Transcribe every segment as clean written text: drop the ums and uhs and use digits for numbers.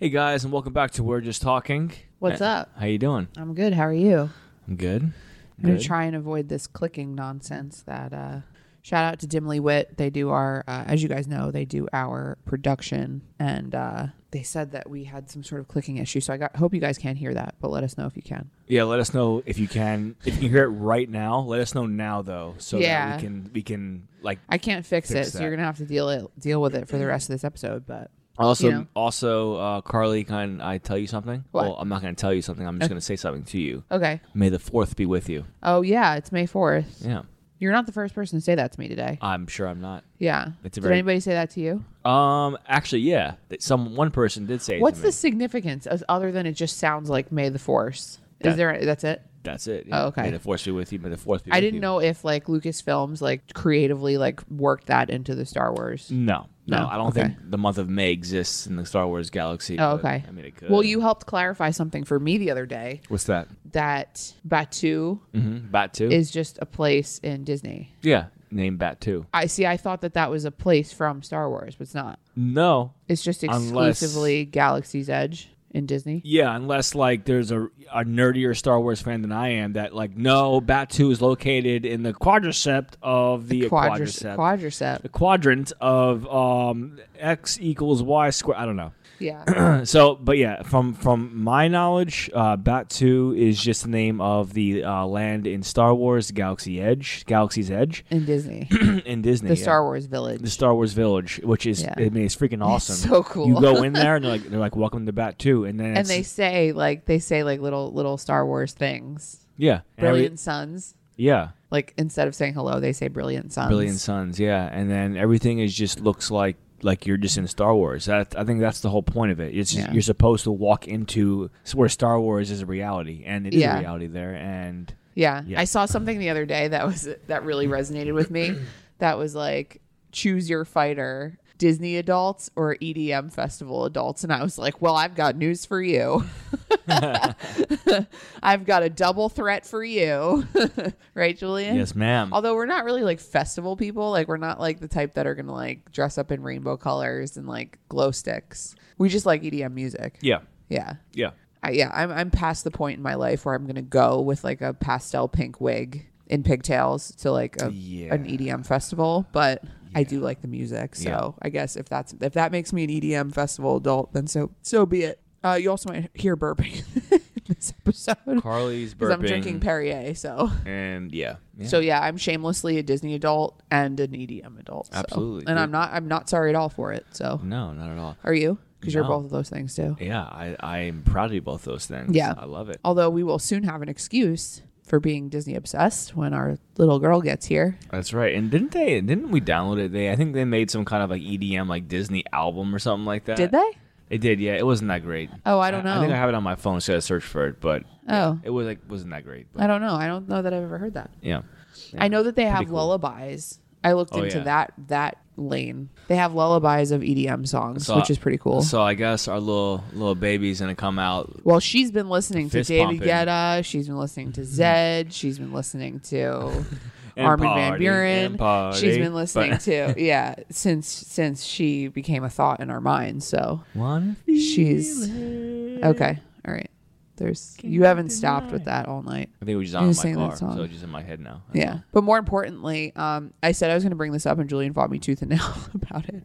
Hey guys, and welcome back to We're Just Talking. What's up? How you doing? I'm good. How are you? I'm good. I'm going to try and avoid this clicking nonsense that, shout out to DimlyWit. They do our, as you guys know, they do our production, and they said that we had some sort of clicking issue. So hope you guys can hear that, but let us know if you can. Yeah, let us know if you can. If you can hear it right now, let us know now though, so yeah, that we can like. I can't fix it, so you're gonna have to deal with it for the rest of this episode, but. Also, you know? Carly, can I tell you something? What? Well, I'm not going to tell you something. I'm just going to say something to you. Okay. May the 4th be with you. Oh, yeah. It's May 4th. Yeah. You're not the first person to say that to me today. I'm sure I'm not. Yeah. Did anybody say that to you? Actually, yeah. One person did say it to me. What's the significance other than it just sounds like May the 4th? That's it? That's it. Yeah. Oh, okay. May the 4th be with you. May the 4th be with you. I didn't know if like Lucasfilms like creatively like worked that into the Star Wars. No, I don't think the month of May exists in the Star Wars galaxy. Oh, okay. I mean, it could. Well, you helped clarify something for me the other day. What's that? That Batuu is just a place in Disney. Yeah, named Batuu. I see. I thought that was a place from Star Wars, but it's not. No. It's just exclusively Galaxy's Edge in Disney. Yeah, unless like there's a nerdier Star Wars fan than I am that like, no, Batuu is located in the quadricept of the quadrant of X = Y². I don't know. Yeah. So, but yeah, from my knowledge, Batuu is just the name of the land in Star Wars, Galaxy's Edge. In Disney. The Star Wars Village. The Star Wars Village, which is, I mean, it's freaking awesome. It's so cool. You go in there and they're like, welcome to Batuu. And then they say little Star Wars things. Yeah. Brilliant Suns. Yeah. Like instead of saying hello, they say Brilliant Suns. Brilliant Suns, yeah. And then everything looks like you're just in Star Wars. I think that's the whole point of it. It's just, you're supposed to walk into where Star Wars is a reality, and it is a reality there. And I saw something the other day that really resonated with me. That was like, choose your fighter, Disney adults or EDM festival adults. And I was like, well, I've got news for you. I've got a double threat for you. Right, Julian? Yes, ma'am. Although we're not really like festival people. Like we're not like the type that are going to like dress up in rainbow colors and like glow sticks. We just like EDM music. Yeah. Yeah. Yeah. I'm past the point in my life where I'm going to go with like a pastel pink wig in pigtails to like an EDM festival. But yeah, I do like the music. So I guess if that makes me an EDM festival adult, then so be it. You also might hear burping in this episode. Carly's burping. Because I'm drinking Perrier, so. And yeah. So yeah, I'm shamelessly a Disney adult and an EDM adult. So. Absolutely. And I'm not sorry at all for it, so. No, not at all. Are you? Because you're both of those things, too. Yeah, I'm proud to be both those things. Yeah. I love it. Although we will soon have an excuse for being Disney obsessed when our little girl gets here. That's right. And didn't we download it? I think they made some kind of like EDM, like Disney album or something like that. Did they? It did, yeah. It wasn't that great. Oh, I don't know. I think I have it on my phone, so I searched for it, but it was wasn't that great. But. I don't know. I don't know that I've ever heard that. Yeah. I know that they have lullabies. I looked into that lane. They have lullabies of EDM songs, which is pretty cool. So I guess our little baby's gonna come out. Well, she's been listening to David Guetta. She's been listening to Zedd. She's been listening to. Armin Van Buren. She's been listening to since she became a thought in our minds. So okay. All right. You haven't stopped with that all night. I think we just on my car, so it's just in my head now. Yeah, but more importantly, I said I was going to bring this up, and Julian fought me tooth and nail about it.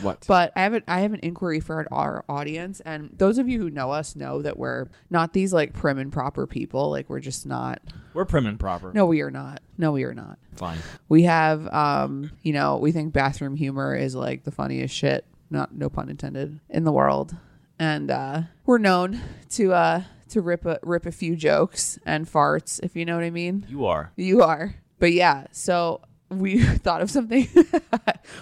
What? But I have an inquiry for our audience, and those of you who know us know that we're not these like prim and proper people. Like we're just not. We're prim and proper. No, we are not. Fine. We have, we think bathroom humor is like the funniest shit. No pun intended, in the world, and we're known to rip a few jokes and farts, if you know what I mean. You are. But yeah, so. We thought of something.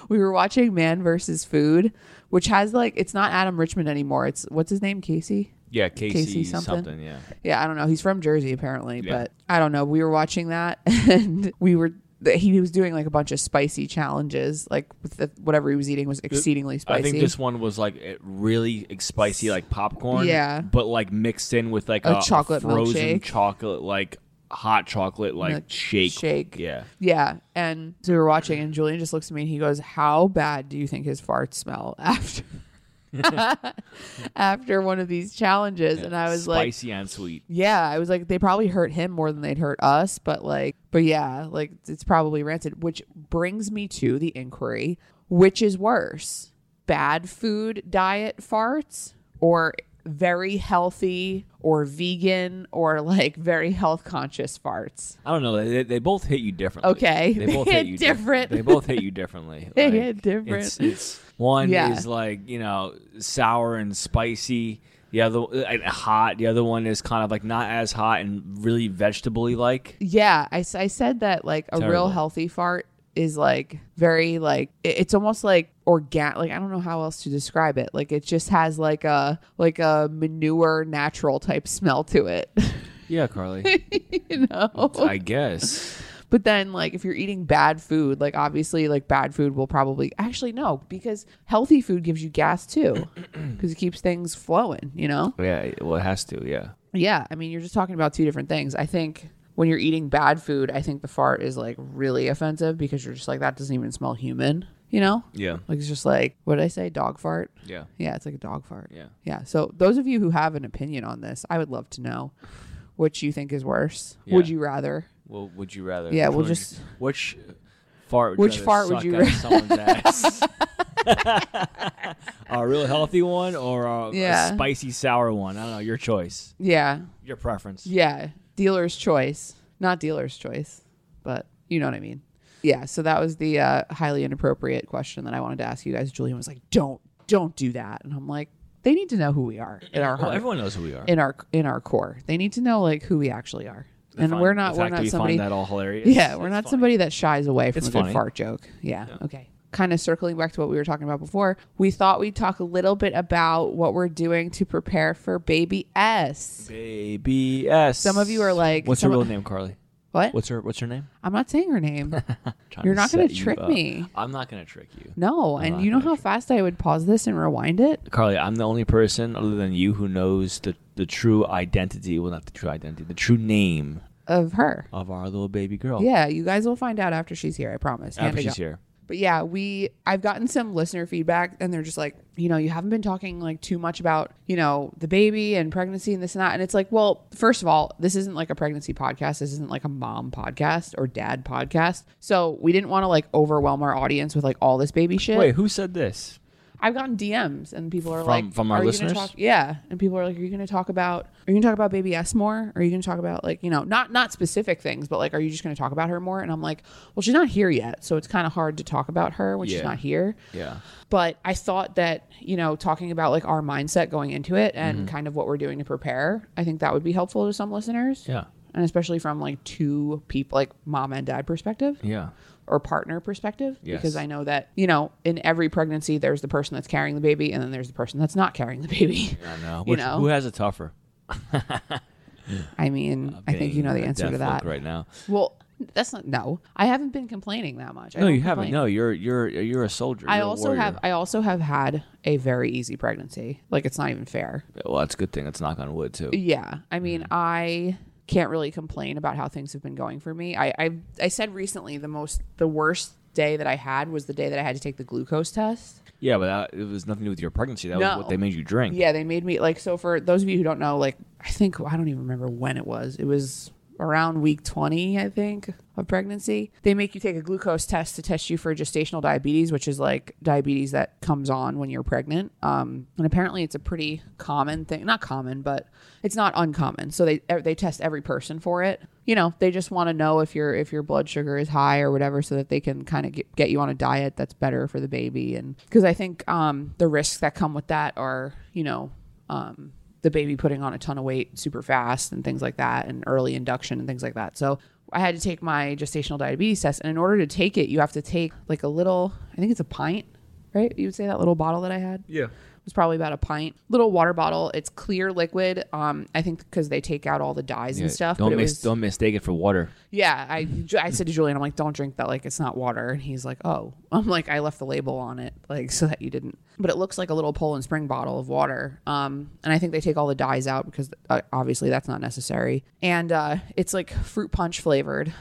We were watching Man vs. Food, which has like, it's not Adam Richman anymore. It's, what's his name? Casey? Yeah, Casey something. Yeah. Yeah, I don't know. He's from Jersey apparently, but I don't know. We were watching that and he was doing like a bunch of spicy challenges, like with whatever he was eating was exceedingly spicy. I think this one was like really spicy, like popcorn. Yeah. But like mixed in with like a chocolate frozen milkshake. Chocolate, like hot chocolate like shake. Yeah And so we were watching and Julian just looks at me and he goes, how bad do you think his farts smell after after one of these challenges. Yeah, and I was spicy like, spicy and sweet. Yeah. I was like, they probably hurt him more than they'd hurt us. But yeah, like it's probably rancid, which brings me to the inquiry, which is worse, bad food diet farts or very healthy or vegan or like very health conscious farts? I don't know. They both hit you differently. Okay. They both hit you different. They both hit you differently. They hit different. It's one is like, you know, sour and spicy. The other hot. The other one is kind of like not as hot and really vegetable-y like. Yeah. I said that like a real healthy fart is like very like it's almost like organic, like I don't know how else to describe it, like it just has like a manure natural type smell to it. Yeah, Carly. You know, I guess. But then like if you're eating bad food, like obviously like bad food will probably actually no, because healthy food gives you gas too because it keeps things flowing, you know. Yeah, well it has to. Yeah I mean, you're just talking about two different things. I think when you're eating bad food, I think the fart is like really offensive because you're just like, that doesn't even smell human, you know? Yeah. Like it's just like, what did I say? Dog fart? Yeah. Yeah. It's like a dog fart. Yeah. Yeah. So those of you who have an opinion on this, I would love to know which you think is worse. Yeah. Would you rather? Well, would you rather? Yeah. We'll just. Which fart would you rather? Which fart would you rather? Someone's ass. A real healthy one or a spicy sour one? I don't know. Your choice. Yeah. Your preference. Yeah. Dealer's choice, not dealer's choice, but you know what I mean. Yeah. So that was the highly inappropriate question that I wanted to ask you guys. Julian was like, don't do that. And I'm like, they need to know who we are in our heart. Well, everyone knows who we are in our core. They need to know like who we actually are. It's and fine. We're not, we're not somebody that all hilarious. Yeah. We're not funny. Somebody that shies away from it's a good funny. Fart joke. Yeah. Okay. Kind of circling back to what we were talking about before, we thought we'd talk a little bit about what we're doing to prepare for baby S. Baby S. Some of you are like, what's her real name, Carly? What? What's her name? I'm not saying her name. You're not going to trick me. I'm not going to trick you. No, and you know how fast I would pause this and rewind it? Carly, I'm the only person other than you who knows the true identity, well, not the true identity, the true name of her. Of our little baby girl. Yeah, you guys will find out after she's here, I promise. After she's here. But yeah, I've gotten some listener feedback and they're just like, you know, you haven't been talking like too much about, you know, the baby and pregnancy and this and that. And it's like, well, first of all, this isn't like a pregnancy podcast. This isn't like a mom podcast or dad podcast. So we didn't want to like overwhelm our audience with like all this baby shit. Wait, who said this? I've gotten DMs and people are like, from our listeners? Yeah. And people are like, are you going to talk about baby S more? Or are you going to talk about like, you know, not specific things, but like, are you just going to talk about her more? And I'm like, well, she's not here yet. So it's kind of hard to talk about her when she's not here. Yeah. But I thought that, you know, talking about like our mindset going into it and kind of what we're doing to prepare, I think that would be helpful to some listeners. Yeah. And especially from like two people, like mom and dad perspective. Yeah. Or partner perspective. Yes. Because I know that, you know, in every pregnancy, there's the person that's carrying the baby and then there's the person that's not carrying the baby. I know. You know? Who has it tougher? I mean, I think you know the answer to that right now. Well, that's not. No, I haven't been complaining that much. No, you haven't. No, you're a soldier. I also have had a very easy pregnancy. Like, it's not even fair. Well, that's a good thing. It's knock on wood, too. Yeah. I mean, I can't really complain about how things have been going for me. I said recently the worst day that I had was the day that I had to take the glucose test. Yeah, but it was nothing to do with your pregnancy. That was what they made you drink. Yeah, they made me like, so for those of you who don't know, like I don't even remember when it was. It was around week 20, I think, of pregnancy. They make you take a glucose test to test you for gestational diabetes, which is like diabetes that comes on when you're pregnant. And apparently it's a pretty common thing. Not common, but it's not uncommon. So they test every person for it. You know, they just want to know if your blood sugar is high or whatever, so that they can kind of get you on a diet that's better for the baby. And because I think the risks that come with that are, you know, the baby putting on a ton of weight super fast and things like that, and early induction and things like that. So I had to take my gestational diabetes test, and in order to take it, you have to take like a little, I think it's a pint, right? You would say that little bottle that I had? Yeah. It was probably about a pint, little water bottle. It's clear liquid. I think because they take out all the dyes and stuff. Don't mistake it for water. Yeah, I said to Julian, I'm like, don't drink that. Like, it's not water. And he's like, oh. I'm like, I left the label on it, like, so that you didn't. But it looks like a little Poland Spring bottle of water. And I think they take all the dyes out because obviously that's not necessary. And it's like fruit punch flavored.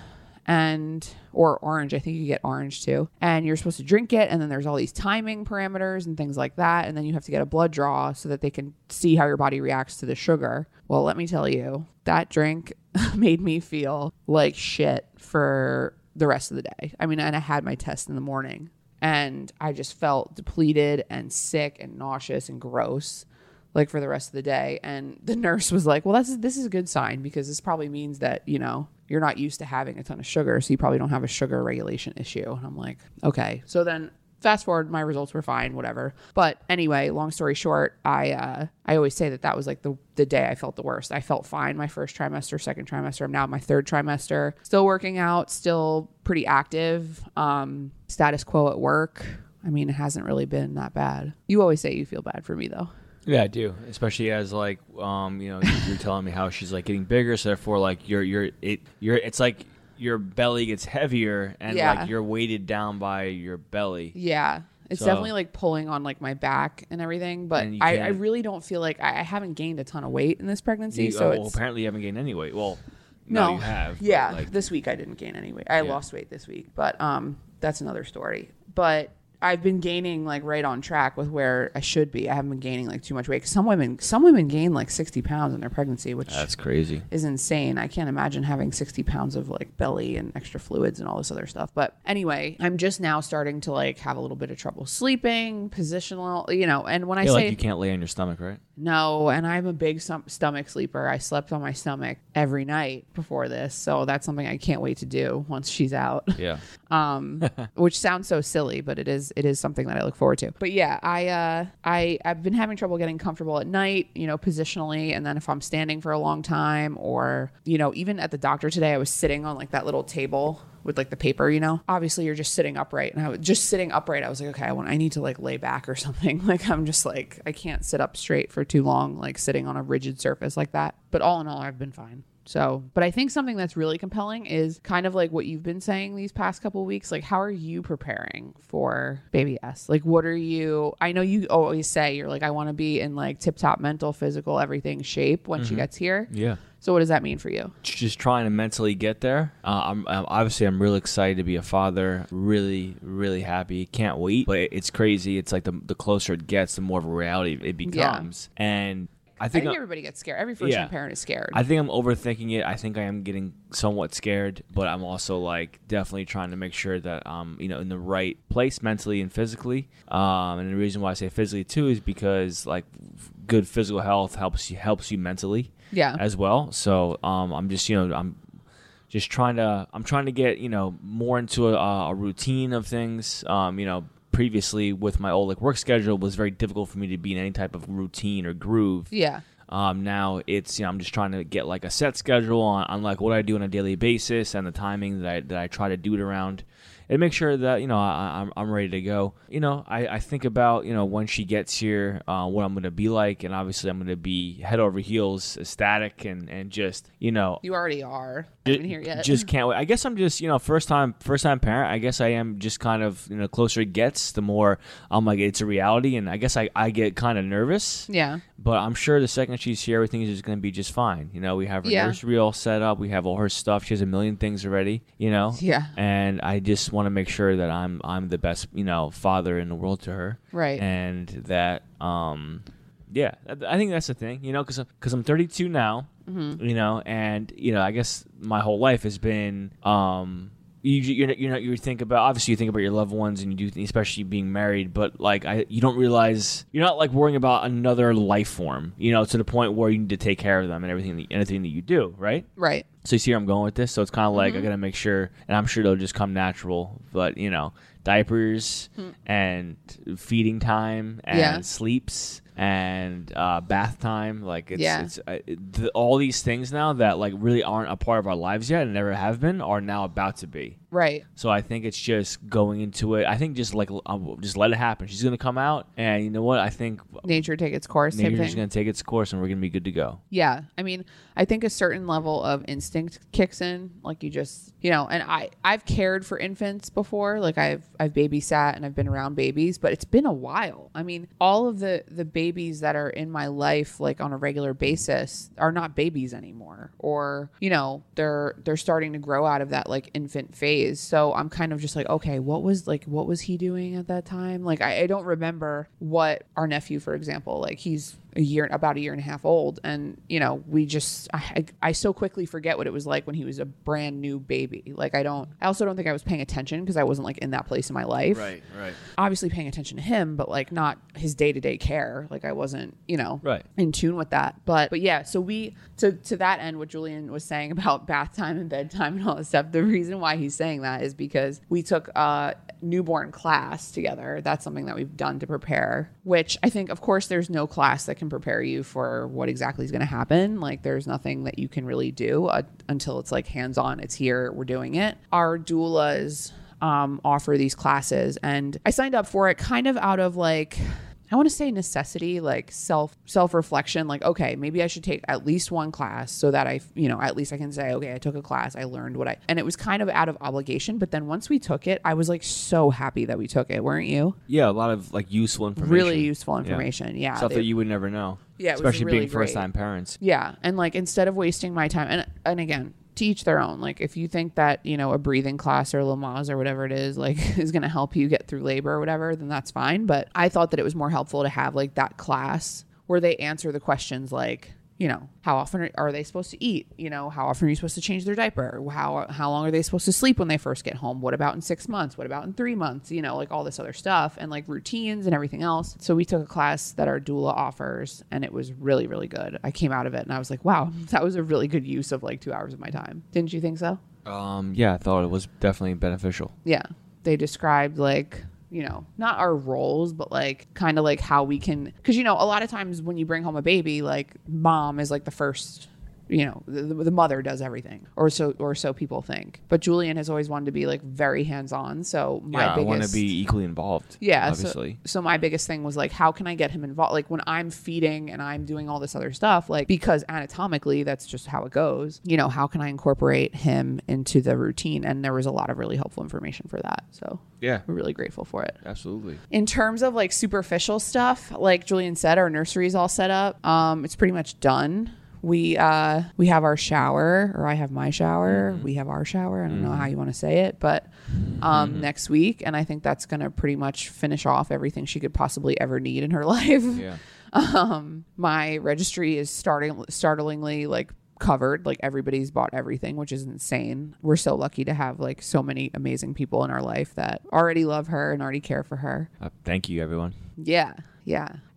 and or orange. I think you get orange too. And you're supposed to drink it. And then there's all these timing parameters and things like that. And then you have to get a blood draw so that they can see how your body reacts to the sugar. Well, let me tell you, that drink made me feel like shit for the rest of the day. I mean, and I had my test in the morning and I just felt depleted and sick and nauseous and gross, like, for the rest of the day. And the nurse was like, well, this is a good sign, because this probably means that, you know, you're not used to having a ton of sugar, so you probably don't have a sugar regulation issue. And I'm like, okay. So then fast forward, my results were fine, whatever. But anyway, long story short, I always say that was like the day I felt the worst. I felt fine my first trimester, second trimester. I'm now in my third trimester, still working out, still pretty active. Status quo at work. I mean, it hasn't really been that bad. You always say you feel bad for me though. Yeah, I do. Especially as, like, you know, you're telling me how she's like getting bigger, so therefore, like, it's like your belly gets heavier and like you're weighted down by your belly. Yeah, it's definitely like pulling on like my back and everything. But and I really don't feel like I haven't gained a ton of weight in this pregnancy. Apparently you haven't gained any weight. Well, no, you have. Yeah, like, this week I didn't gain any weight. I lost weight this week, but that's another story. But I've been gaining like right on track with where I should be. I haven't been gaining like too much weight. Some women gain like 60 pounds in their pregnancy, which that's crazy. Is insane. I can't imagine having 60 pounds of like belly and extra fluids and all this other stuff. But anyway, I'm just now starting to like have a little bit of trouble sleeping, positional, you know. And when I say, like, you can't lay on your stomach, right? No, and I'm a big stomach sleeper. I slept on my stomach every night before this, so that's something I can't wait to do once she's out. Yeah. Which sounds so silly, but it is something that I look forward to. But yeah, I've been having trouble getting comfortable at night, you know, positionally. And then if I'm standing for a long time, or, you know, even at the doctor today, I was sitting on like that little table with like the paper, you know, obviously you're just sitting upright. And I was just sitting upright. I was like, okay, I need to like lay back or something. Like, I'm just like, I can't sit up straight for too long, like sitting on a rigid surface like that. But all in all, I've been fine. So, but I think something that's really compelling is kind of like what you've been saying these past couple of weeks. Like, how are you preparing for baby S? Like, what are you, I know you always say you're like, I want to be in like tip top mental, physical, everything shape when she gets here. Yeah. So what does that mean for you? Just trying to mentally get there. I'm really excited to be a father. Really, really happy. Can't wait. But it's crazy. It's like the closer it gets, the more of a reality it becomes. Yeah. And I think everybody gets scared. Every first-time parent is scared. I think I'm overthinking it. I think I am getting somewhat scared, but I'm also like definitely trying to make sure that I'm, you know, in the right place mentally and physically. And the reason why I say physically too is because like good physical health helps you mentally as well. So I'm just, you know, I'm trying to get, you know, more into a routine of things, you know. Previously with my old like work schedule, was very difficult for me to be in any type of routine or groove. Yeah. Now it's, you know, I'm just trying to get like a set schedule on like what I do on a daily basis and the timing that I try to do it around, and make sure that, you know, I'm ready to go. You know, I think about, you know, when she gets here, what I'm going to be like, and obviously I'm going to be head over heels ecstatic and just, you know, you already are. I haven't here yet. Just can't wait. I guess I'm just, you know, first time parent. I guess I am just kind of, you know, closer it gets, the more I'm like, it's a reality. And I guess I get kind of nervous. Yeah. But I'm sure the second she's here, everything is just going to be just fine. You know, we have her nursery all set up. We have all her stuff. She has a million things already, you know? Yeah. And I just want to make sure that I'm the best, you know, father in the world to her. Right. And that, yeah, I think that's the thing, you know, because I'm 32 now. Mm-hmm. You know, and, you know, I guess my whole life has been, you think about, obviously you think about your loved ones, and you do, especially being married, but like, you don't realize, you're not like worrying about another life form, you know, to the point where you need to take care of them and anything that you do, right? Right. So you see where I'm going with this? So it's kind of like, I got to make sure, and I'm sure it'll just come natural, but, you know, diapers and feeding time and sleeps and bath time, like it's all these things now that like really aren't a part of our lives yet and never have been, are now about to be. Right. So I think it's just going into it. I think just let it happen. She's going to come out, and you know what? I think nature take its course. Nature's going to take its course, and we're going to be good to go. Yeah. I mean, I think a certain level of instinct kicks in. Like you just, you know, and I've cared for infants before. Like I've babysat and I've been around babies, but it's been a while. I mean, all of the babies that are in my life, like on a regular basis, are not babies anymore, or, you know, they're starting to grow out of that like infant phase. So I'm kind of just like, okay, what was he doing at that time? Like, I don't remember what our nephew, for example, like he's about a year and a half old. And, you know, we just, I so quickly forget what it was like when he was a brand new baby. Like, I also don't think I was paying attention because I wasn't like in that place in my life. Right. Obviously paying attention to him, but like not his day-to-day care. Like I wasn't, you know, in tune with that. But yeah, so we, to that end, what Julian was saying about bath time and bedtime and all that stuff, the reason why he's saying that is because we took newborn class together. That's something that we've done to prepare, which I think, of course, there's no class that can prepare you for what exactly is going to happen. Like there's nothing that you can really do until it's like hands-on, it's here, we're doing it. Our doulas offer these classes, and I signed up for it kind of out of like, I want to say necessity, like self-reflection, like, okay, maybe I should take at least one class so that I, you know, at least I can say, okay, I took a class, I learned what I, and it was kind of out of obligation. But then once we took it, I was like so happy that we took it. Weren't you? Yeah. A lot of like useful information. Really useful information. Yeah. Stuff that you would never know. Yeah. Especially really being first-time parents. Yeah. And like, instead of wasting my time and again, to each their own. Like if you think that, you know, a breathing class or Lamaze or whatever it is, like is going to help you get through labor or whatever, then that's fine. But I thought that it was more helpful to have like that class where they answer the questions like, you know, how often are they supposed to eat? You know, how often are you supposed to change their diaper? How long are they supposed to sleep when they first get home? What about in 6 months? What about in 3 months? You know, like all this other stuff and like routines and everything else. So we took a class that our doula offers, and it was really, really good. I came out of it and I was like, wow, that was a really good use of like 2 hours of my time. Didn't you think so? Yeah, I thought it was definitely beneficial. Yeah. They described like, you know, not our roles, but like kind of like how we can, because, you know, a lot of times when you bring home a baby, like mom is like the first, you know, the mother does everything, or so people think. But Julian has always wanted to be like very hands-on. So I want to be equally involved. Yeah, obviously. So my biggest thing was like, how can I get him involved? Like when I'm feeding and I'm doing all this other stuff, like because anatomically that's just how it goes. You know, how can I incorporate him into the routine? And there was a lot of really helpful information for that. So. Yeah. We're really grateful for it. Absolutely. In terms of like superficial stuff, like Julian said, our nursery is all set up. It's pretty much done. We have our shower, or I have my shower. Mm-hmm. We have our shower. I don't know how you want to say it, but next week. And I think that's going to pretty much finish off everything she could possibly ever need in her life. Yeah. My registry is startlingly like covered, like everybody's bought everything, which is insane. We're so lucky to have like so many amazing people in our life that already love her and already care for her. Thank you, everyone. Yeah.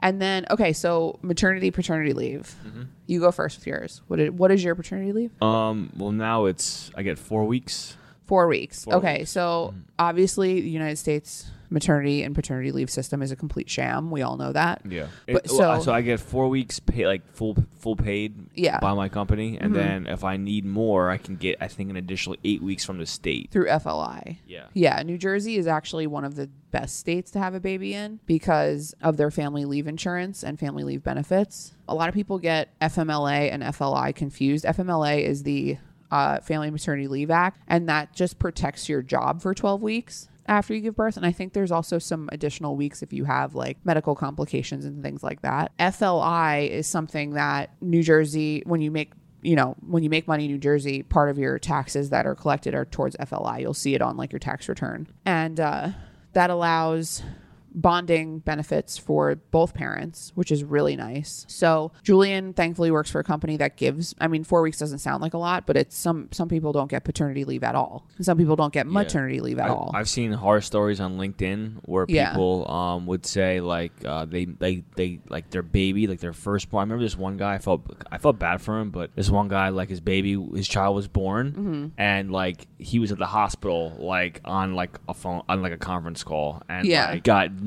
And then, okay, so maternity, paternity leave. Mm-hmm. You go first with yours. What is your paternity leave? Well, now I get 4 weeks. 4 weeks. Okay. So obviously the United States maternity and paternity leave system is a complete sham. We all know that. Yeah. So I get 4 weeks pay, like full paid by my company. And then if I need more, I can get, I think, an additional 8 weeks from the state. Through FLI. Yeah. Yeah. New Jersey is actually one of the best states to have a baby in because of their family leave insurance and family leave benefits. A lot of people get FMLA and FLI confused. FMLA is the Family and Maternity Leave Act, and that just protects your job for 12 weeks after you give birth. And I think there's also some additional weeks if you have like medical complications and things like that. FLI is something that New Jersey, when you make money in New Jersey, part of your taxes that are collected are towards FLI. You'll see it on like your tax return, and that allows bonding benefits for both parents, which is really nice. So Julian thankfully works for a company that gives, 4 weeks doesn't sound like a lot, but it's some people don't get paternity leave at all. And some people don't get maternity leave at all. I've seen horror stories on LinkedIn where people would say like they like their baby, like their firstborn. I remember this one guy, I felt bad for him, but this one guy, like his child was born and like he was at the hospital like on like a phone, on like a conference call, and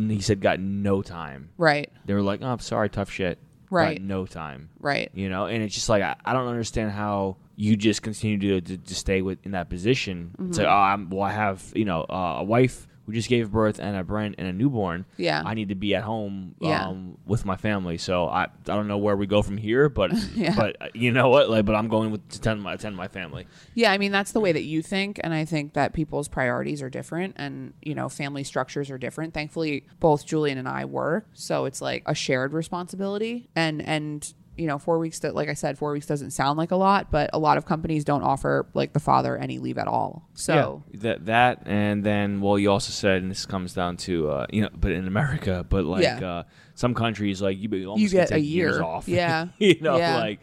he said got no time. Right. They were like, oh, I'm sorry, tough shit. right, got no time, right, you know. And it's just like I don't understand how you just continue to stay in that position. Mm-hmm. It's like, oh, I have, you know, a wife who just gave birth and a newborn. Yeah, I need to be at home with my family. So I don't know where we go from here, but yeah. But you know what? Like, but I'm going to attend my family. Yeah, I mean that's the way that you think, and I think that people's priorities are different, and you know family structures are different. Thankfully, both Julian and I work, so it's like a shared responsibility, and. You know, 4 weeks, like I said, 4 weeks doesn't sound like a lot, but a lot of companies don't offer like the father any leave at all. So yeah, that, and then, well, you also said, and this comes down to, you know, but in America, but like some countries, like you get take a year off. Yeah. You know, yeah.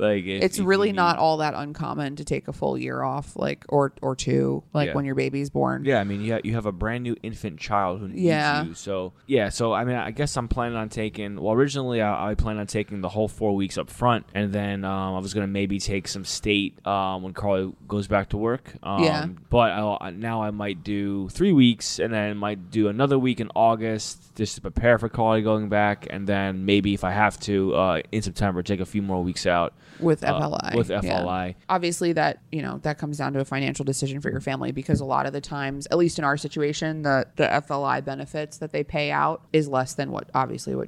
Like it's really not all that uncommon to take a full year off, like or two, like when your baby's born. Yeah, I mean you have a brand new infant child who needs you. So yeah, so I mean I guess I'm planning on taking. Well, originally I planned on taking the whole 4 weeks up front, and then I was gonna maybe take some state when Carly goes back to work. But now I might do 3 weeks, and then I might do another week in August just to prepare for Carly going back, and then maybe if I have to in September take a few more weeks out. With FLI. Obviously that, you know, that comes down to a financial decision for your family, because a lot of the times, at least in our situation, the FLI benefits that they pay out is less than what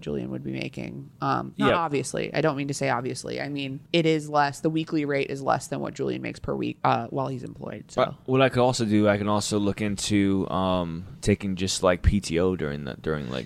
Julian would be making. Obviously, I don't mean to say obviously. I mean, it is less. The weekly rate is less than what Julian makes per week while he's employed. So. But what I could also do, I can also look into taking just like PTO during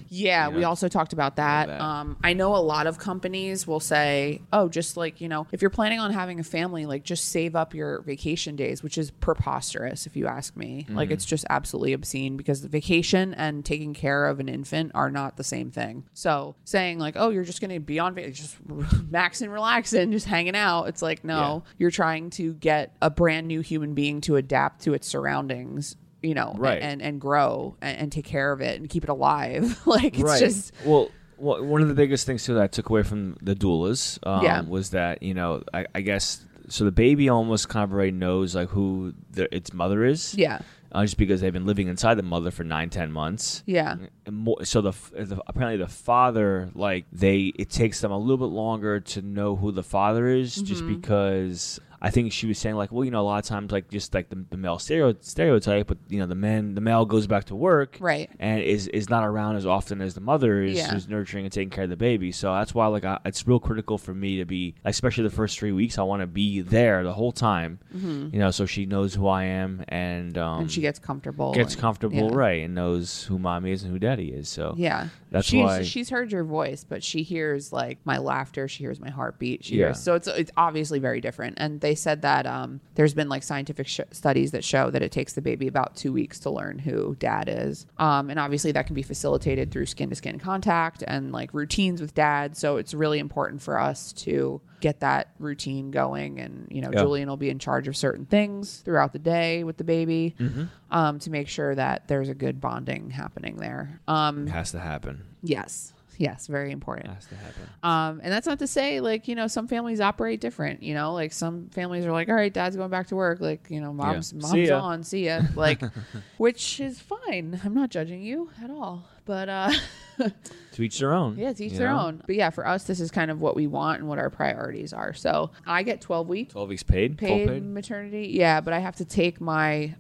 yeah, we also talked about that. I know a lot of companies will say, oh, just like, you know, if you're planning on having a family, like just save up your vacation days, which is preposterous if you ask me. Mm-hmm. Like it's just absolutely obscene, because the vacation and taking care of an infant are not the same thing. So saying like, oh, you're just going to be on vacation, just maxing, relaxing, just hanging out. It's like, no, you're trying to get a brand new human being to adapt to its surroundings. You know, right. and grow and take care of it and keep it alive. Like it's right. just Well, one of the biggest things too that I took away from the doulas was that, you know, I guess so the baby almost kind of already knows like who its mother is. Yeah. Just because they've been living inside the mother for 9-10 months. Yeah. So apparently the father, like it takes them a little bit longer to know who the father is, mm-hmm. just because. I think she was saying like, well, you know, a lot of times like just like the male stereotype, but you know, the male goes back to work, right, and is not around as often as the mother is, who's nurturing and taking care of the baby. So that's why like it's real critical for me to be, especially the first 3 weeks, I want to be there the whole time, mm-hmm. you know, so she knows who I am, and she gets comfortable, right, and knows who mommy is and who daddy is. So yeah, that's why she's heard your voice, but she hears like my laughter, she hears my heartbeat, she hears, so it's obviously very different, and they said that there's been like scientific studies that show that it takes the baby about 2 weeks to learn who dad is, and obviously that can be facilitated through skin to skin contact and like routines with dad. So it's really important for us to get that routine going, and you know, Julian will be in charge of certain things throughout the day with the baby, mm-hmm. To make sure that there's a good bonding happening there. It has to happen. Yes, very important. Has to happen. And that's not to say, like, you know, some families operate different, you know, like some families are like, all right, dad's going back to work. Like, you know, see ya. Like, which is fine. I'm not judging you at all. But to each their own. Yeah, to each their own. But yeah, for us, this is kind of what we want and what our priorities are. So I get 12 weeks. 12 weeks paid maternity. Yeah, but I have to take my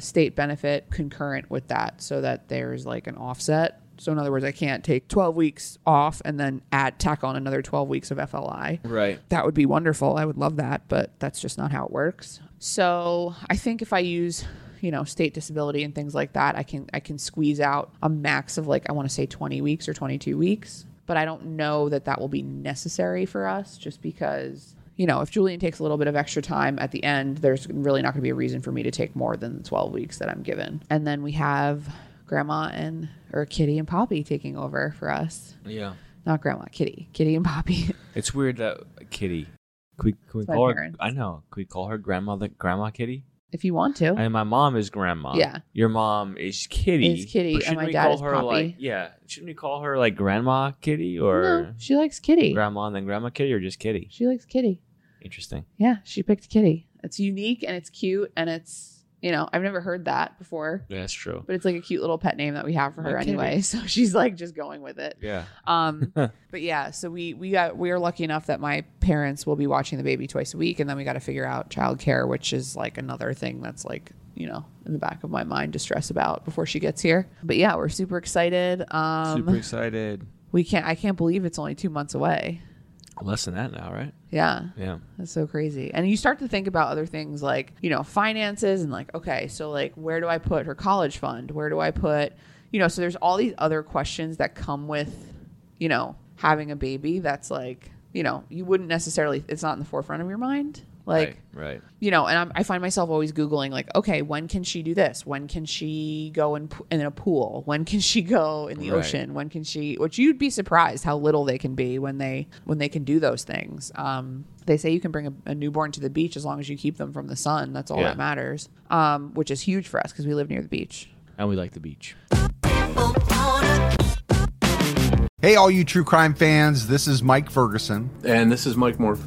state benefit concurrent with that, so that there's like an offset. So in other words, I can't take 12 weeks off and then tack on another 12 weeks of FLI. Right. That would be wonderful. I would love that, but that's just not how it works. So I think if I use, you know, state disability and things like that, I can squeeze out a max of like, I want to say 20 weeks or 22 weeks, but I don't know that will be necessary for us, just because, you know, if Julian takes a little bit of extra time at the end, there's really not going to be a reason for me to take more than the 12 weeks that I'm given. And then we have Grandma or Kitty and Poppy taking over for us. Yeah. Not Grandma, Kitty and Poppy. It's weird that Kitty. Can we call her? I know. Could we call her Grandma Kitty? If you want to. And my mom is Grandma. Yeah. Your mom is Kitty. And my dad is Poppy. Like, yeah. Shouldn't we call her like Grandma Kitty or? No, she likes Kitty. Grandma and then Grandma Kitty, or just Kitty? She likes Kitty. Interesting. Yeah, she picked Kitty. It's unique and it's cute and it's You know, I've never heard that before. Yeah, that's true. But it's like a cute little pet name that we have for her anyway. So she's like just going with it. Yeah. But yeah, so we are lucky enough that my parents will be watching the baby twice a week, and then we got to figure out childcare, which is like another thing that's like, you know, in the back of my mind to stress about before she gets here. But yeah, we're super excited. Super excited. I can't believe it's only 2 months away. Less than that now, right? Yeah. Yeah. That's so crazy. And you start to think about other things like, you know, finances and like, okay, so like, where do I put her college fund? Where do I put, you know, so there's all these other questions that come with, you know, having a baby that's like, you know, you wouldn't necessarily, it's not in the forefront of your mind. Like, right. You know, and I find myself always Googling like, okay, when can she do this? When can she go in a pool? When can she go in the ocean? When can she, which you'd be surprised how little they can be when they can do those things. They say you can bring a newborn to the beach as long as you keep them from the sun. That's all that matters, which is huge for us because we live near the beach. And we like the beach. Hey, all you true crime fans, this is Mike Ferguson. And this is Mike Morph.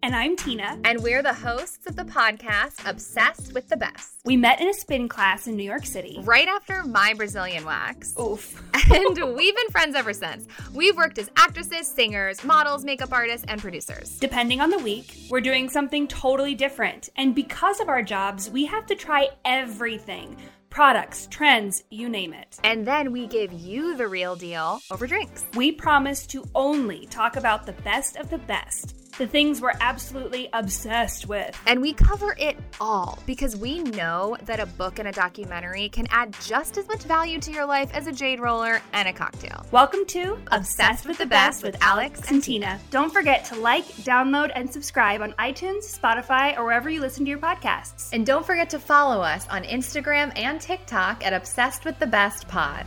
And I'm Tina. And we're the hosts of the podcast, Obsessed with the Best. We met in a spin class in New York City. Right after my Brazilian wax. Oof. And we've been friends ever since. We've worked as actresses, singers, models, makeup artists, and producers. Depending on the week, we're doing something totally different. And because of our jobs, we have to try everything. Products, trends, you name it. And then we give you the real deal over drinks. We promise to only talk about the best of the best. The things we're absolutely obsessed with. And we cover it all because we know that a book and a documentary can add just as much value to your life as a jade roller and a cocktail. Welcome to Obsessed with the Best with Alex and Tina. Don't forget to like, download, and subscribe on iTunes, Spotify, or wherever you listen to your podcasts. And don't forget to follow us on Instagram and TikTok at Obsessed with the Best Pod.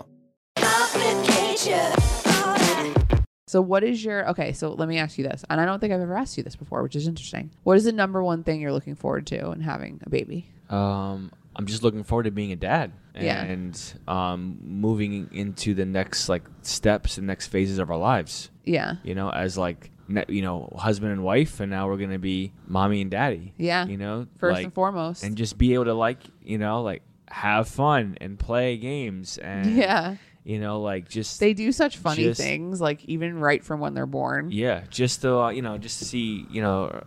So what is your, okay, so let me ask you this, and I don't think I've ever asked you this before, which is interesting. What is the number one thing you're looking forward to in having a baby? I'm just looking forward to being a dad and moving into the next like steps and next phases of our lives. Yeah. You know, as like, you know, husband and wife, and now we're going to be mommy and daddy. Yeah. You know, first and foremost. And just be able to like, you know, like have fun and play games and you know, like just they do such funny things, like even right from when they're born. Yeah, just to you know, just to see you know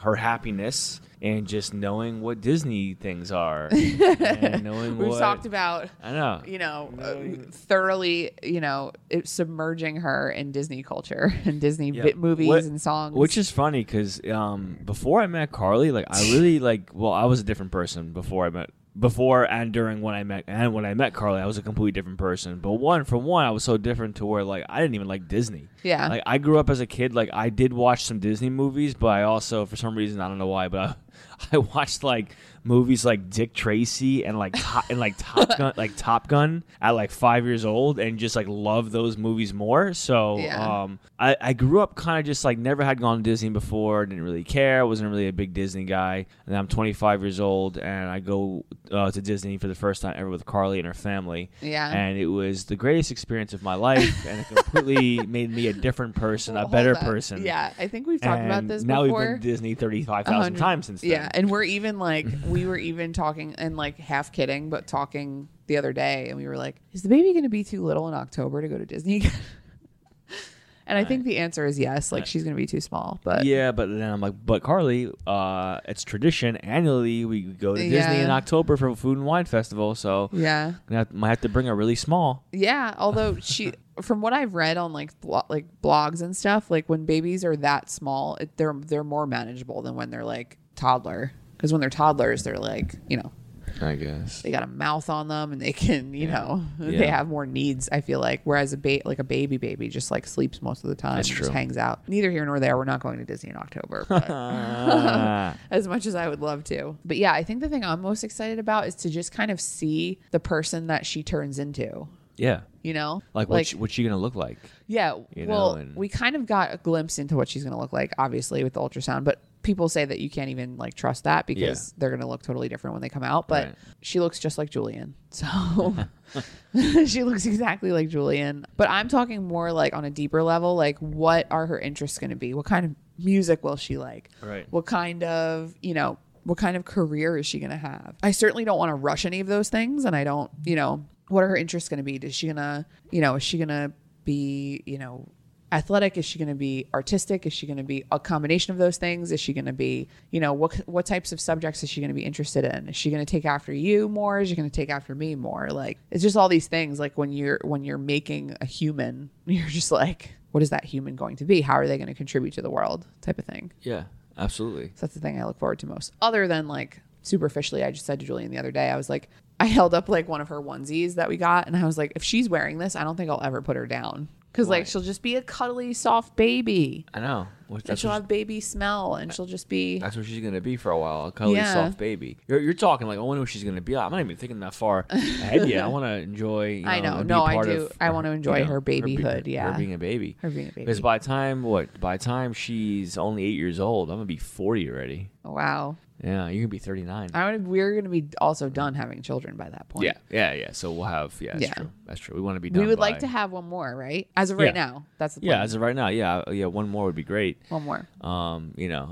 her happiness and just knowing what Disney things are. And knowing we've talked about, I know, you know, thoroughly, you know, submerging her in Disney culture and Disney movies and songs, which is funny because before I met Carly, like I really like, well, I was a different person when I met Carly, I was a completely different person. But I was so different to where like I didn't even like Disney. Yeah. Like I grew up as a kid, like I did watch some Disney movies, but I also, for some reason, I don't know why, but I watched like movies like Dick Tracy and Top Gun at like 5 years old, and just like loved those movies more. So I grew up kind of just like never had gone to Disney before, didn't really care, wasn't really a big Disney guy. And I'm 25 years old, and I go to Disney for the first time ever with Carly and her family. Yeah, and it was the greatest experience of my life, and it completely made me a different person, a better person. Yeah, I think we've talked about this before. Now we've been to Disney 35,000 times since then. Yeah, and we're even like. We were even talking and like half kidding, but talking the other day, and we were like, is the baby going to be too little in October to go to Disney? And I think the answer is yes. Like, she's going to be too small. But yeah, but then I'm like, but Carly, it's tradition. Annually, we go to Disney in October for a food and wine festival. So yeah, I might have to bring her really small. Yeah. Although she, from what I've read on like blogs and stuff, like when babies are that small, they're more manageable than when they're like toddler. Because when they're toddlers, they're like, you know, I guess they got a mouth on them and they can, you know, they have more needs, I feel like. Whereas a baby just like sleeps most of the time. That's true. Just hangs out. Neither here nor there. We're not going to Disney in October, but as much as I would love to. But yeah, I think the thing I'm most excited about is to just kind of see the person that she turns into. Yeah. You know, like what's she going to look like? Yeah. We kind of got a glimpse into what she's going to look like, obviously, with the ultrasound, but people say that you can't even like trust that because they're going to look totally different when they come out. But she looks just like Julian. So she looks exactly like Julian. But I'm talking more like on a deeper level, like what are her interests going to be? What kind of music will she like? Right. What kind of career is she going to have? I certainly don't want to rush any of those things. And I don't, what are her interests going to be? Is she going to be, athletic? Is she going to be artistic? Is she going to be a combination of those things? Is she going to be, what types of subjects is she going to be interested in? Is she going to take after you more? Is she going to take after me more? Like, it's just all these things. Like when you're making a human, you're just like, what is that human going to be? How are they going to contribute to the world type of thing? Yeah, absolutely. So that's the thing I look forward to most, other than like superficially. I just said to Julian the other day, I was like, I held up like one of her onesies that we got. And I was like, if she's wearing this, I don't think I'll ever put her down. Because like she'll just be a cuddly, soft baby. I know. And she'll have baby smell, and she'll just be. That's what she's gonna be for a while, a cuddly, soft baby. You're talking like, I wonder what she's gonna be like. I'm not even thinking that far ahead yet. I want to enjoy. I know. No, I do. I want to enjoy her babyhood. Her being a baby. Because by the time she's only 8 years old, I'm gonna be 40 already. Wow. Yeah, you're gonna be 39. We're gonna be also done having children by that point. Yeah. So we'll have. Yeah, that's true. That's true. We want to be done. We would like to have one more, right? As of right now, that's the plan. Yeah, as of right now, yeah. One more would be great. One more.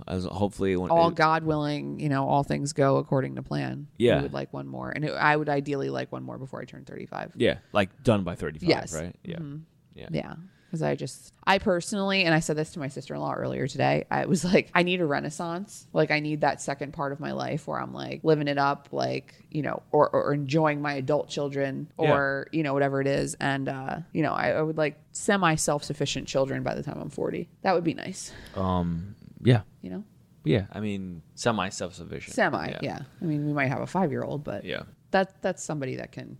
As hopefully when all God willing, all things go according to plan. Yeah. I would like one more. And I would ideally like one more before I turn 35. Yeah. Like done by 35, yes. Right? Yeah. Mm-hmm. Yeah. Because I personally, and I said this to my sister-in-law earlier today, I was like, I need a renaissance. Like I need that second part of my life where I'm like living it up, like, or enjoying my adult children or, whatever it is. And, I would like semi self-sufficient children by the time I'm 40. That would be nice. Yeah. Yeah. I mean, semi self-sufficient. Yeah. I mean, we might have a 5-year-old, but that's somebody that can,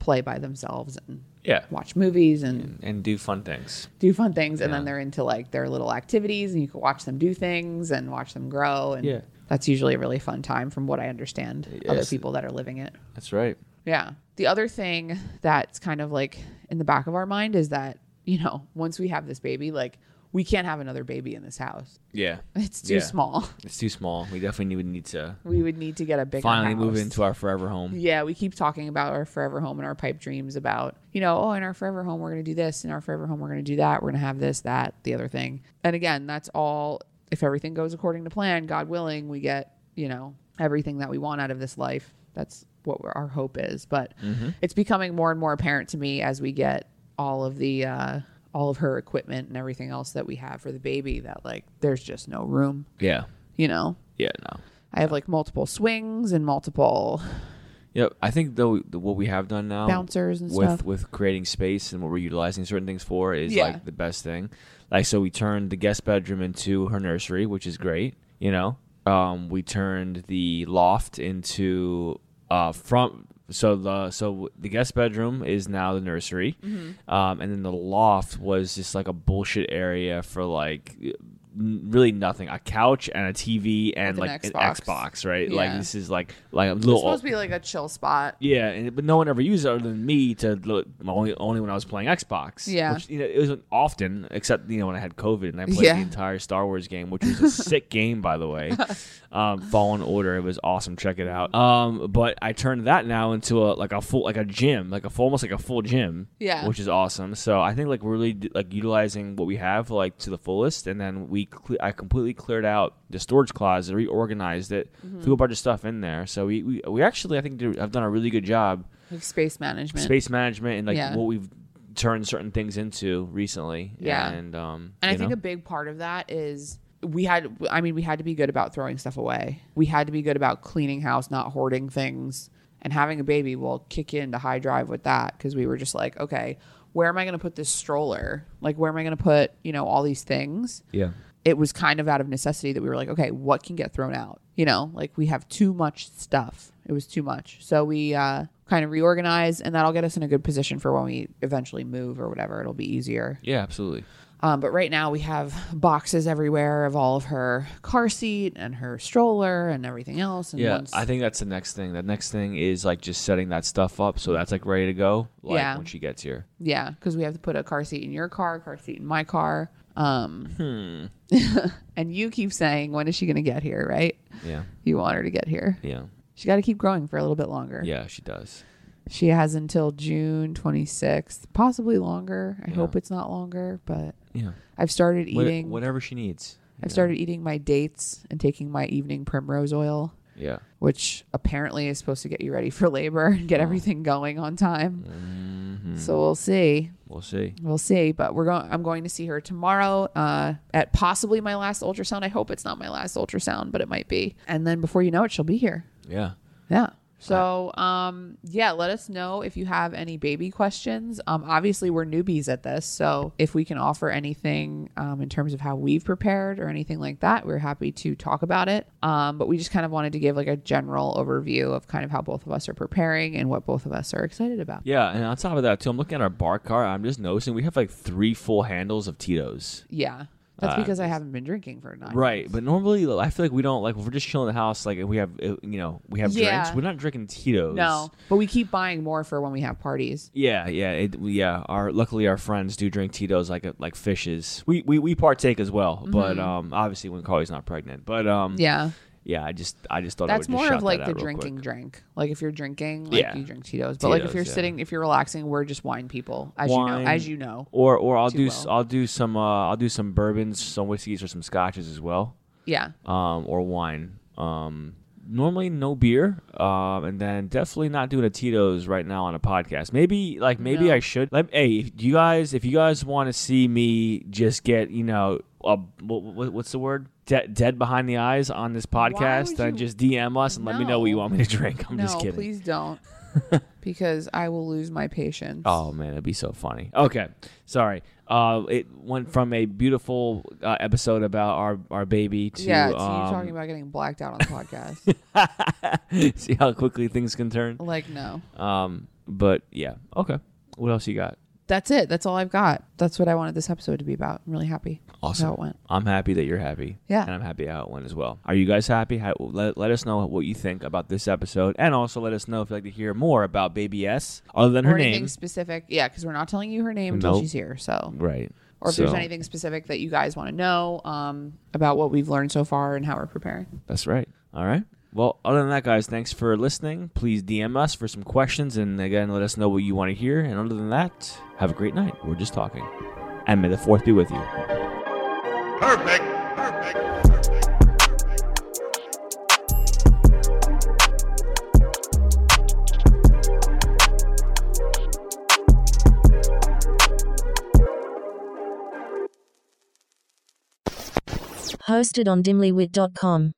play by themselves and watch movies and do fun things. And then they're into like their little activities, and you can watch them do things and watch them grow. And that's usually a really fun time from what I understand. Yes. Other people that are living it. That's right. Yeah. The other thing that's kind of like in the back of our mind is that, once we have this baby, like we can't have another baby in this house. Yeah. It's too small. It's too small. We definitely would need to get a bigger house. Finally move into our forever home. Yeah. We keep talking about our forever home and our pipe dreams about, in our forever home, we're going to do this. In our forever home, we're going to do that. We're going to have this, that, the other thing. And again, that's all. If everything goes according to plan, God willing, we get, everything that we want out of this life. That's what our hope is. But it's becoming more and more apparent to me as we get all of the, all of her equipment and everything else that we have for the baby that like there's just no room. Yeah. Yeah, no. I have like multiple swings and multiple. Yep. I think though what we have done now bouncers and stuff with creating space and what we're utilizing certain things for is like the best thing. Like so we turned the guest bedroom into her nursery, which is great, we turned the loft into So the guest bedroom is now the nursery, and then the loft was just like a bullshit area for like really nothing. A couch and a TV and like an Xbox, right? Yeah. Like this is like a little. It's supposed to be like a chill spot. Yeah, but no one ever used it other than me to only when I was playing Xbox. Yeah, which, it wasn't often except when I had COVID and I played the entire Star Wars game, which was a sick game by the way. Fallen Order, it was awesome. Check it out. But I turned that now into a full gym, which is awesome. So I think like we're really like utilizing what we have like to the fullest, and then I completely cleared out the storage closet, reorganized it, threw a bunch of stuff in there. So we actually I think I've done a really good job. Like space management and like what we've turned certain things into recently. Yeah. And I think a big part of that is we had to be good about throwing stuff away. We had to be good about cleaning house, not hoarding things. And having a baby will kick into high drive with that, because we were just like, okay, where am I going to put this stroller? Like, where am I going to put, all these things? Yeah. It was kind of out of necessity that we were like, okay, what can get thrown out? We have too much stuff. It was too much. So we kind of reorganized, and that'll get us in a good position for when we eventually move or whatever. It'll be easier. Yeah, absolutely. But right now we have boxes everywhere of all of her car seat and her stroller and everything else. And I think that's the next thing. The next thing is like just setting that stuff up so that's like ready to go when she gets here. Yeah, because we have to put a car seat in your car, car seat in my car. And you keep saying, when is she going to get here, right? Yeah. You want her to get here. Yeah. She got to keep growing for a little bit longer. Yeah, she does. She has until June 26th, possibly longer. I hope it's not longer, but yeah. I've started eating whatever she needs. I've started eating my dates and taking my evening primrose oil. Yeah. Which apparently is supposed to get you ready for labor and get everything going on time. Mm-hmm. So we'll see. We'll see. But I'm going to see her tomorrow at possibly my last ultrasound. I hope it's not my last ultrasound, but it might be. And then before you know it, she'll be here. Yeah. Yeah. So, let us know if you have any baby questions. Obviously, we're newbies at this. So if we can offer anything in terms of how we've prepared or anything like that, we're happy to talk about it. But we just kind of wanted to give like a general overview of kind of how both of us are preparing and what both of us are excited about. Yeah. And on top of that, too, I'm looking at our bar cart. I'm just noticing we have like 3 full handles of Tito's. Yeah. That's because I haven't been drinking for 9 months. Right, but normally I feel like we don't, like, if we're just chilling in the house, like, and we have drinks. We're not drinking Tito's. No, but we keep buying more for when we have parties. Yeah. Luckily, our friends do drink Tito's like fishes. We partake as well, mm-hmm. but obviously when Carly's not pregnant. But yeah, I just thought that's more of like the drinking drink. Like if you're drinking, you drink Tito's. But like if you're sitting, if you're relaxing, we're just wine people, as you know. Or I'll do some bourbons, some whiskeys, or some scotches as well. Yeah. Or wine. Normally no beer. And then definitely not doing a Tito's right now on a podcast. Maybe I should. Hey, if you guys want to see me just get what's the word? Dead behind the eyes on this podcast, then just DM us and let me know what you want me to drink. I'm just kidding. No, please don't. Because I will lose my patience. Oh, man, that'd be so funny. Okay, sorry. It went from a beautiful episode about our baby to... Yeah, so you're talking about getting blacked out on the podcast. See how quickly things can turn? Like, no. But, yeah. Okay. What else you got? That's it. That's all I've got. That's what I wanted this episode to be about. I'm really happy. Awesome. How it went. I'm happy that you're happy. Yeah. And I'm happy how it went as well. Are you guys happy? Let us know what you think about this episode. And also let us know if you'd like to hear more about Baby S other than her name. Or anything specific. Yeah, because we're not telling you her name until she's here. So right. Or if there's anything specific that you guys want to know about what we've learned so far and how we're preparing. That's right. All right. Well, other than that, guys, thanks for listening. Please DM us for some questions. And again, let us know what you want to hear. And other than that, have a great night. We're just talking. And may the 4th be with you. Perfect. Hosted on dimlywit.com.